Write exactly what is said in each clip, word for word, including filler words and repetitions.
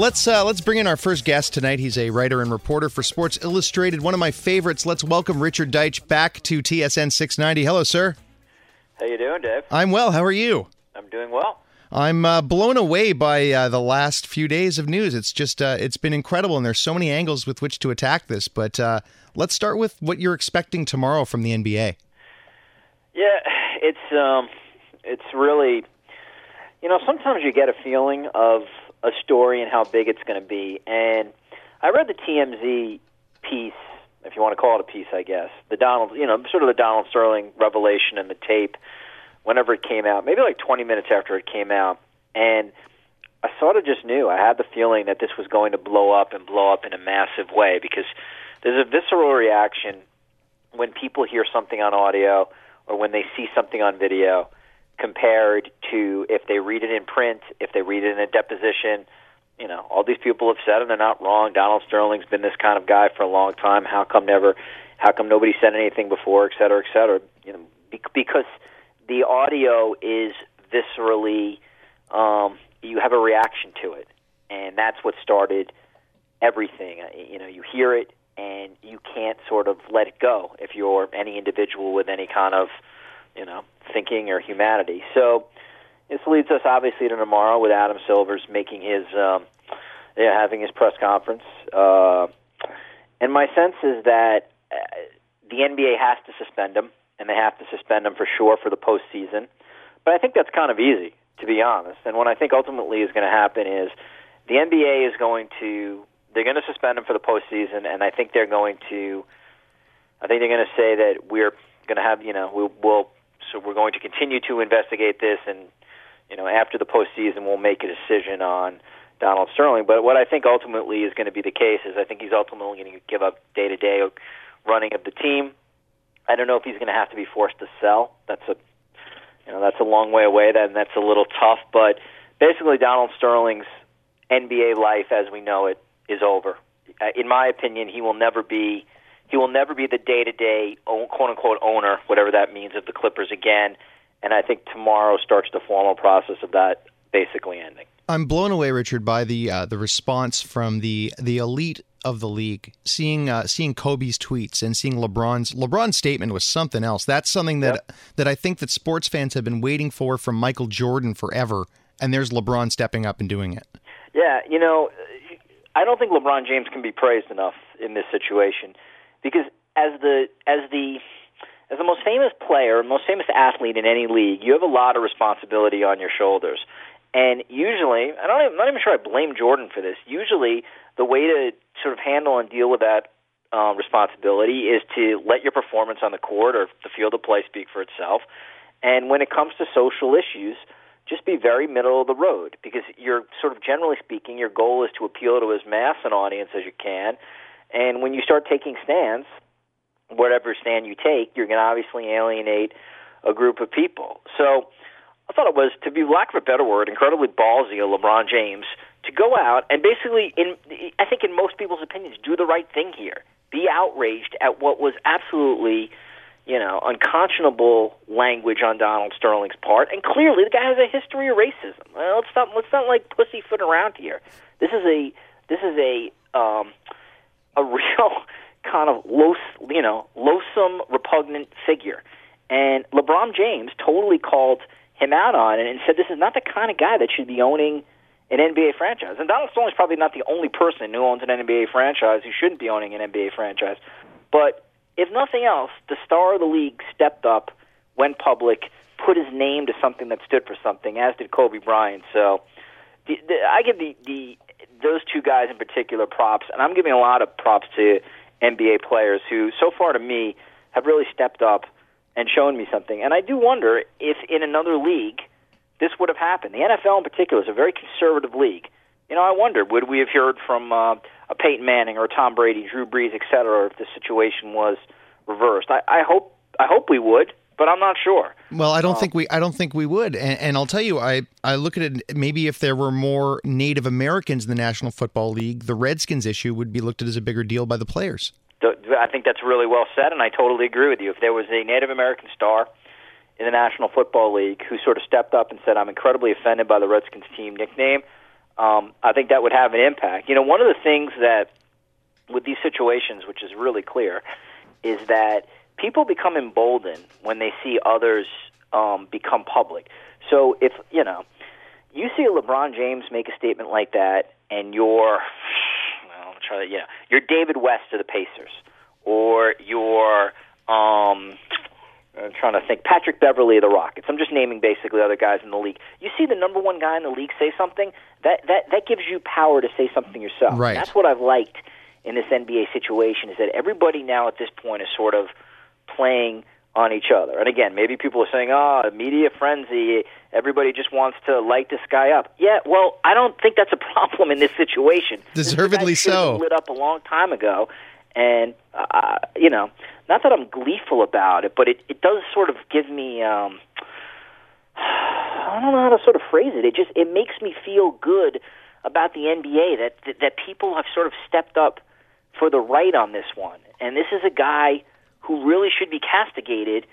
Let's uh, let's bring in our first guest tonight. He's a writer and reporter for Sports Illustrated, one of my favorites. Let's welcome Richard Deitsch back to T S N six ninety. Hello, sir. How you doing, Dave? I'm well. How are you? I'm doing well. I'm uh, blown away by uh, the last few days of news. It's just uh, it's been incredible, and there's so many angles with which to attack this. But uh, let's start with what you're expecting tomorrow from the N B A. Yeah, it's um, it's really, you know, sometimes you get a feeling of a story and how big it's going to be. And I read the T M Z piece, if you want to call it a piece, I guess, the Donald, you know, sort of the Donald Sterling revelation and the tape. Whenever it came out, maybe like twenty minutes after it came out, and I sort of just knew. I had the feeling that this was going to blow up and blow up in a massive way because there's a visceral reaction when people hear something on audio or when they see something on video compared to if they read it in print, if they read it in a deposition. You know, all these people have said, and they're not wrong. Donald Sterling's been this kind of guy for a long time. How come never? How come nobody said anything before, et cetera, et cetera? You know, because the audio is viscerally, um, you have a reaction to it, and that's what started everything. You know, you hear it, and you can't sort of let it go if you're any individual with any kind of, you know, thinking or humanity. So this leads us, obviously, to tomorrow with Adam Silver's making his, um, yeah, having his press conference. Uh, and my sense is that the N B A has to suspend him. And they have to suspend him for sure for the postseason. But I think that's kind of easy, to be honest. And what I think ultimately is going to happen is the N B A is going to – they're going to suspend him for the postseason, and I think they're going to – I think they're going to say that we're going to have – you know, we'll, we'll – so we're going to continue to investigate this, and, you know, after the postseason we'll make a decision on Donald Sterling. But what I think ultimately is going to be the case is I think he's ultimately going to give up day-to-day running of the team. I don't know if he's going to have to be forced to sell. That's a, you know, that's a long way away. That and that's a little tough. But basically, Donald Sterling's N B A life as we know it is over. In my opinion, he will never be. He will never be the day-to-day quote-unquote owner, whatever that means, of the Clippers again. And I think tomorrow starts the formal process of that basically ending. I'm blown away, Richard, by the uh, the response from the the elite of the league, seeing uh, seeing Kobe's tweets and seeing LeBron's LeBron's statement was something else. That's something that yep. that I think that sports fans have been waiting for from Michael Jordan forever, and there's LeBron stepping up and doing it. Yeah, you know, I don't think LeBron James can be praised enough in this situation because as the as the as the most famous player, most famous athlete in any league, you have a lot of responsibility on your shoulders. And usually, I don't, I'm not even sure I blame Jordan for this. Usually, the way to sort of handle and deal with that um, responsibility is to let your performance on the court or the field of play speak for itself. And when it comes to social issues, just be very middle of the road because you're sort of generally speaking, your goal is to appeal to as mass an audience as you can. And when you start taking stands, whatever stand you take, you're going to obviously alienate a group of people. So I thought it was, to be lack of a better word, incredibly ballsy of LeBron James to go out and basically, in I think in most people's opinions, do the right thing here. Be outraged at what was absolutely, you know, unconscionable language on Donald Sterling's part. And clearly, the guy has a history of racism. Well, let's not let's not like pussyfoot around here. This is a this is a um, a real kind of loath, you know, loathsome, repugnant figure. And LeBron James totally called him out on it and said this is not the kind of guy that should be owning an N B A franchise. And Donald Sterling is probably not the only person who owns an N B A franchise who shouldn't be owning an N B A franchise. But if nothing else, the star of the league stepped up, went public, put his name to something that stood for something, as did Kobe Bryant. So the, the, I give the, the those two guys in particular props, and I'm giving a lot of props to N B A players who, so far to me, have really stepped up and shown me something. And I do wonder if in another league this would have happened. The N F L in particular is a very conservative league. You know, I wonder, would we have heard from uh, a Peyton Manning or a Tom Brady, Drew Brees, et cetera, if the situation was reversed? I, I hope I hope we would, but I'm not sure. Well, I don't um, think we I don't think we would. And, and I'll tell you, I, I look at it, maybe if there were more Native Americans in the National Football League, the Redskins issue would be looked at as a bigger deal by the players. I think that's really well said, and I totally agree with you. If there was a Native American star in the National Football League who sort of stepped up and said, I'm incredibly offended by the Redskins team nickname, um, I think that would have an impact. You know, one of the things that with these situations, which is really clear, is that people become emboldened when they see others um, become public. So if, you know, you see a LeBron James make a statement like that, and you're, well, try that, yeah, you're David West of the Pacers, or you're, um, I'm trying to think, Patrick Beverly of the Rockets. I'm just naming basically other guys in the league. You see the number one guy in the league say something, that that, that gives you power to say something yourself. Right. That's what I've liked in this N B A situation, is that everybody now at this point is sort of playing on each other. And again, maybe people are saying, oh, media frenzy, everybody just wants to light this guy up. Yeah, well, I don't think that's a problem in this situation. Deservedly so. Lit up a long time ago, and, uh, you know, not that I'm gleeful about it, but it, it does sort of give me, um, I don't know how to sort of phrase it. It just, it makes me feel good about the N B A that, that, that people have sort of stepped up for the right on this one. And this is a guy who really should be castigated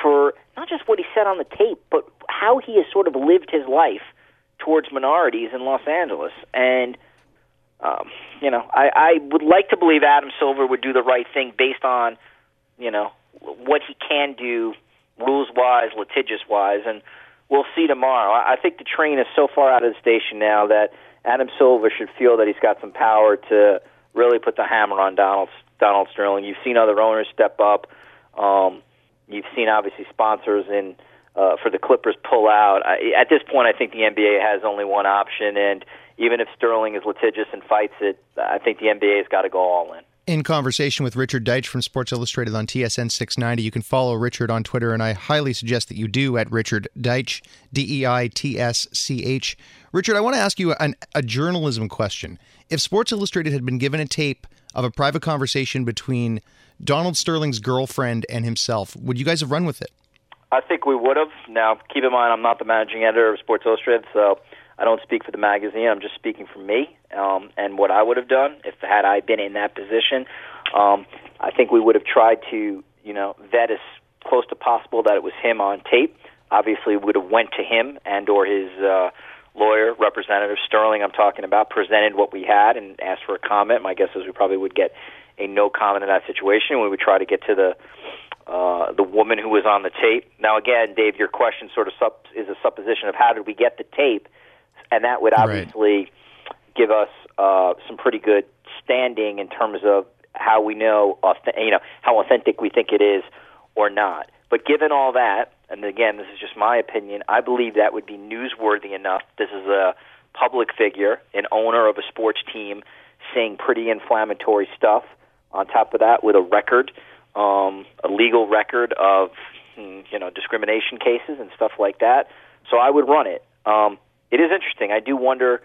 for not just what he said on the tape, but how he has sort of lived his life towards minorities in Los Angeles. And, um, you know, I, I would like to believe Adam Silver would do the right thing based on, you know, what he can do rules-wise, litigious-wise, and we'll see tomorrow. I, I think the train is so far out of the station now that Adam Silver should feel that he's got some power to really put the hammer on Donald Donald Sterling. You've seen other owners step up. Um, you've seen, obviously, sponsors in uh, for the Clippers pull out. I, at this point, I think the N B A has only one option, and even if Sterling is litigious and fights it, I think the N B A has got to go all in. In conversation with Richard Deitsch from Sports Illustrated on T S N six ninety. You can follow Richard on Twitter, and I highly suggest that you do, at Richard Deitsch, D E I T S C H. Richard, I want to ask you an, a journalism question. If Sports Illustrated had been given a tape of a private conversation between Donald Sterling's girlfriend and himself, would you guys have run with it? I think we would have. Now, keep in mind, I'm not the managing editor of Sports Illustrated, so I don't speak for the magazine. I'm just speaking for me um, and what I would have done if had I been in that position. Um, I think we would have tried to, you know, vet as close to possible that it was him on tape. Obviously, would have went to him and or his uh, lawyer, Representative Sterling, I'm talking about, presented what we had and asked for a comment. My guess is we probably would get a no comment in that situation. We would try to get to the uh, the woman who was on the tape. Now, again, Dave, your question sort of sup- is a supposition of how did we get the tape? And that would obviously right. give us uh, some pretty good standing in terms of how we know, you know, how authentic we think it is or not. But given all that, and again, this is just my opinion, I believe that would be newsworthy enough. This is a public figure, an owner of a sports team, saying pretty inflammatory stuff. On top of that, with a record, um, a legal record of, you know, discrimination cases and stuff like that. So I would run it. Um, It is interesting. I do wonder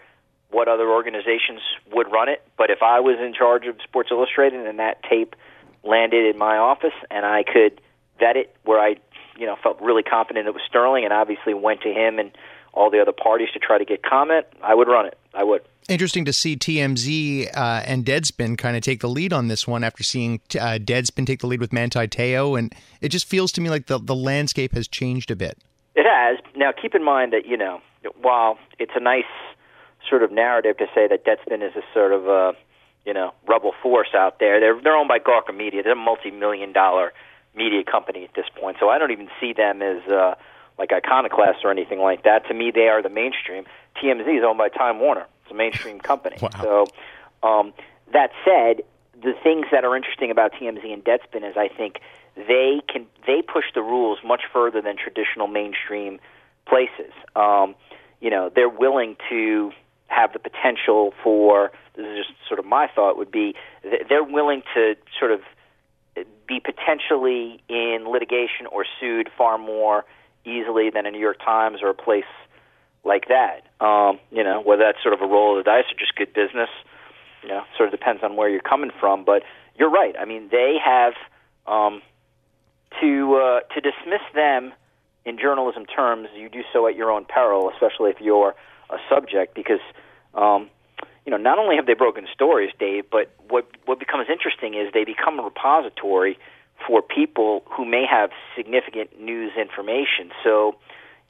what other organizations would run it, but if I was in charge of Sports Illustrated and that tape landed in my office and I could vet it where I, you know, felt really confident it was Sterling and obviously went to him and all the other parties to try to get comment, I would run it. I would. Interesting to see T M Z uh, and Deadspin kind of take the lead on this one after seeing uh, Deadspin take the lead with Manti Te'o, and it just feels to me like the, the landscape has changed a bit. It has. Now, keep in mind that, you know, while it's a nice sort of narrative to say that Deadspin is a sort of a, you know, rebel force out there, they're they're owned by Gawker Media. They're a multi-million dollar media company at this point, so I don't even see them as uh, like iconoclasts or anything like that. To me, they are the mainstream. T M Z is owned by Time Warner. It's a mainstream company. Wow. So um, that said, the things that are interesting about T M Z and Deadspin is I think they can they push the rules much further than traditional mainstream places. Um, you know, they're willing to have the potential for, this is just sort of my thought would be, they're willing to sort of be potentially in litigation or sued far more easily than a New York Times or a place like that. Um, you know, whether that's sort of a roll of the dice or just good business, you know, sort of depends on where you're coming from. But you're right. I mean, they have um, to uh, to dismiss them in journalism terms. You do so at your own peril, especially if you're a subject, because um, you know not only have they broken stories, Dave, but what what becomes interesting is they become a repository for people who may have significant news information. So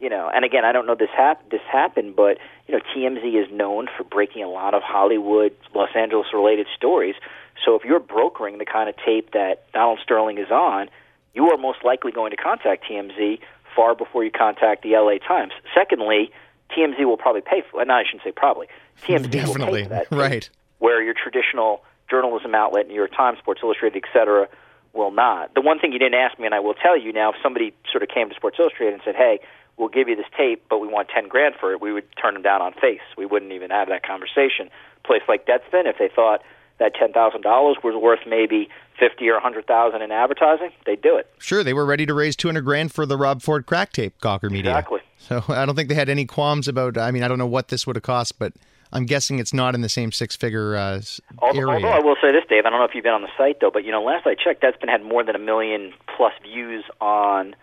You know, and again, I don't know this hap- this happened, but you know, T M Z is known for breaking a lot of Hollywood, Los Angeles-related stories. So if you're brokering the kind of tape that Donald Sterling is on, you are most likely going to contact T M Z far before you contact the L A Times. Secondly, T M Z will probably pay for. No, I shouldn't say probably. T M Z definitely will pay for that, right? Where your traditional journalism outlet, New York Times, Sports Illustrated, et cetera, will not. The one thing you didn't ask me, and I will tell you now, if somebody sort of came to Sports Illustrated and said, "Hey, we'll give you this tape, but we want ten grand for it," we would turn them down on face. We wouldn't even have that conversation. A place like Deadspin, if they thought that ten thousand dollars was worth maybe fifty or one hundred thousand dollars in advertising, they'd do it. Sure, they were ready to raise two hundred grand for the Rob Ford crack tape, Gawker Media. Exactly. So I don't think they had any qualms about, I mean, I don't know what this would have cost, but I'm guessing it's not in the same six-figure uh, although, area. Although I will say this, Dave, I don't know if you've been on the site, though, but, you know, last I checked, Deadspin had more than a million-plus views on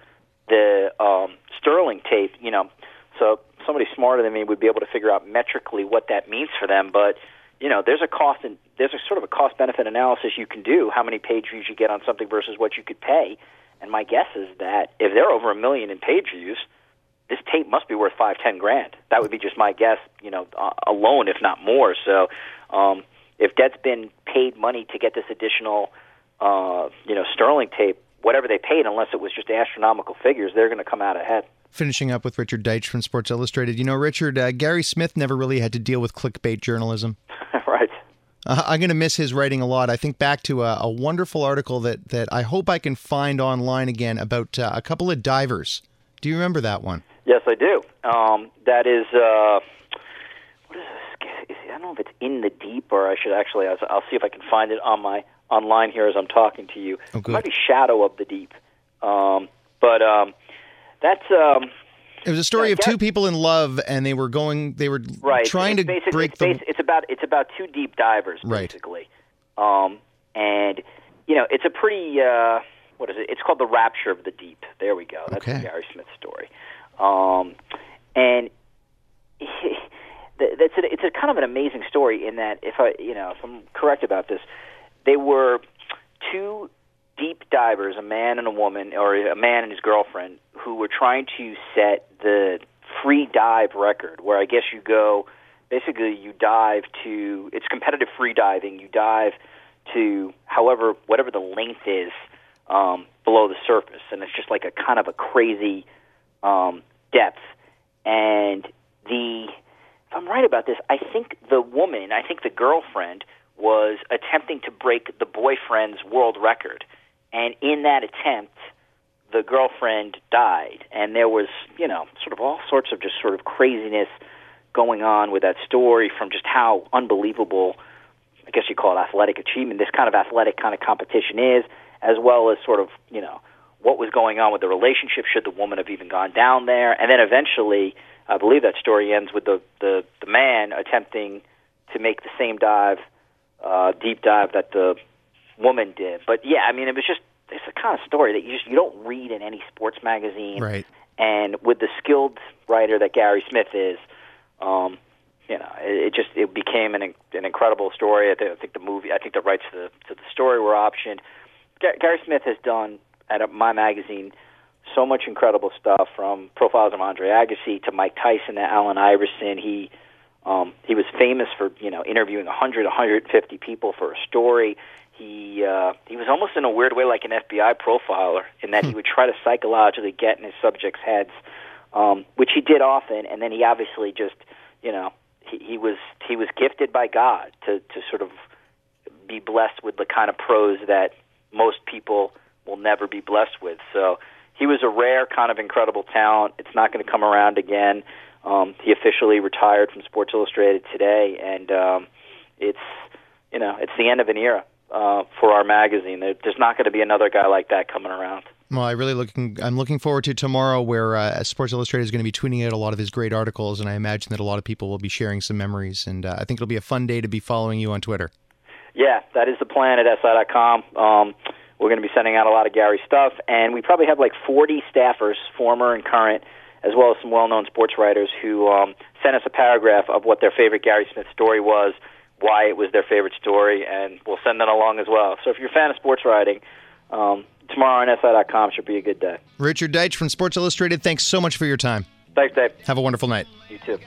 the um, Sterling tape, you know, so somebody smarter than me would be able to figure out metrically what that means for them. But, you know, there's a cost and there's a sort of a cost-benefit analysis you can do, how many page views you get on something versus what you could pay. And my guess is that if they're over a million in page views, this tape must be worth five, ten grand. That would be just my guess, you know, uh, alone, if not more. So um, if Deadspin paid money to get this additional, uh, you know, Sterling tape, whatever they paid, unless it was just astronomical figures, they're going to come out ahead. Finishing up with Richard Deitsch from Sports Illustrated. You know, Richard, uh, Gary Smith never really had to deal with clickbait journalism. Right. Uh, I'm going to miss his writing a lot. I think back to a, a wonderful article that, that I hope I can find online again about uh, a couple of divers. Do you remember that one? Yes, I do. Um, that is, uh, what is this? I don't know if it's In the Deep, or I should actually, I'll, I'll see if I can find it on my online here as I'm talking to you. Oh, it might be Shadow of the Deep. Um, but um, that's... Um, it was a story of two people in love, and they were going, they were right. trying it's to break it's the... It's about, it's about two deep divers, basically. Right. Um, and, you know, it's a pretty, uh, what is it? It's called The Rapture of the Deep. There we go. That's okay. Gary Smith's story. Um, and... That's a, it's a kind of an amazing story in that, if I, you know, if I'm correct about this, they were two deep divers, a man and a woman, or a man and his girlfriend, who were trying to set the free dive record, where I guess you go, basically you dive to, it's competitive free diving, you dive to however, whatever the length is um, below the surface, and it's just like a kind of a crazy um, depth. And the... If I'm right about this, I think the woman, I think the girlfriend, was attempting to break the boyfriend's world record. And in that attempt, the girlfriend died. And there was, you know, sort of all sorts of just sort of craziness going on with that story, from just how unbelievable, I guess you call it athletic achievement, this kind of athletic kind of competition is, as well as sort of, you know, what was going on with the relationship, should the woman have even gone down there. And then eventually... I believe that story ends with the, the, the man attempting to make the same dive, uh, deep dive that the woman did. But, yeah, I mean, it was just – it's the kind of story that you just you don't read in any sports magazine. Right. And with the skilled writer that Gary Smith is, um, you know, it, it just – it became an an incredible story. I think, I think the movie – I think the rights to the, to the story were optioned. G- Gary Smith has done, at my magazine – so much incredible stuff, from profiles of Andre Agassi to Mike Tyson to Allen Iverson. He um, he was famous for, you know, interviewing one hundred, one hundred fifty people for a story. He uh, he was almost in a weird way like an F B I profiler, in that he would try to psychologically get in his subjects' heads, um, which he did often. And then he obviously just, you know, he, he was he was gifted by God to to sort of be blessed with the kind of prose that most people will never be blessed with. So. He was a rare kind of incredible talent. It's not going to come around again. Um, he officially retired from Sports Illustrated today, and um, it's you know it's the end of an era uh, for our magazine. There's not going to be another guy like that coming around. Well, I really looking. I'm looking forward to tomorrow, where uh, Sports Illustrated is going to be tweeting out a lot of his great articles, and I imagine that a lot of people will be sharing some memories. And uh, I think it'll be a fun day to be following you on Twitter. Yeah, that is the plan at S I dot com. Um, We're going to be sending out a lot of Gary stuff, and we probably have like forty staffers, former and current, as well as some well-known sports writers who um, sent us a paragraph of what their favorite Gary Smith story was, why it was their favorite story, and we'll send that along as well. So if you're a fan of sports writing, um, tomorrow on S I dot com should be a good day. Richard Deitsch from Sports Illustrated, thanks so much for your time. Thanks, Dave. Have a wonderful night. You too.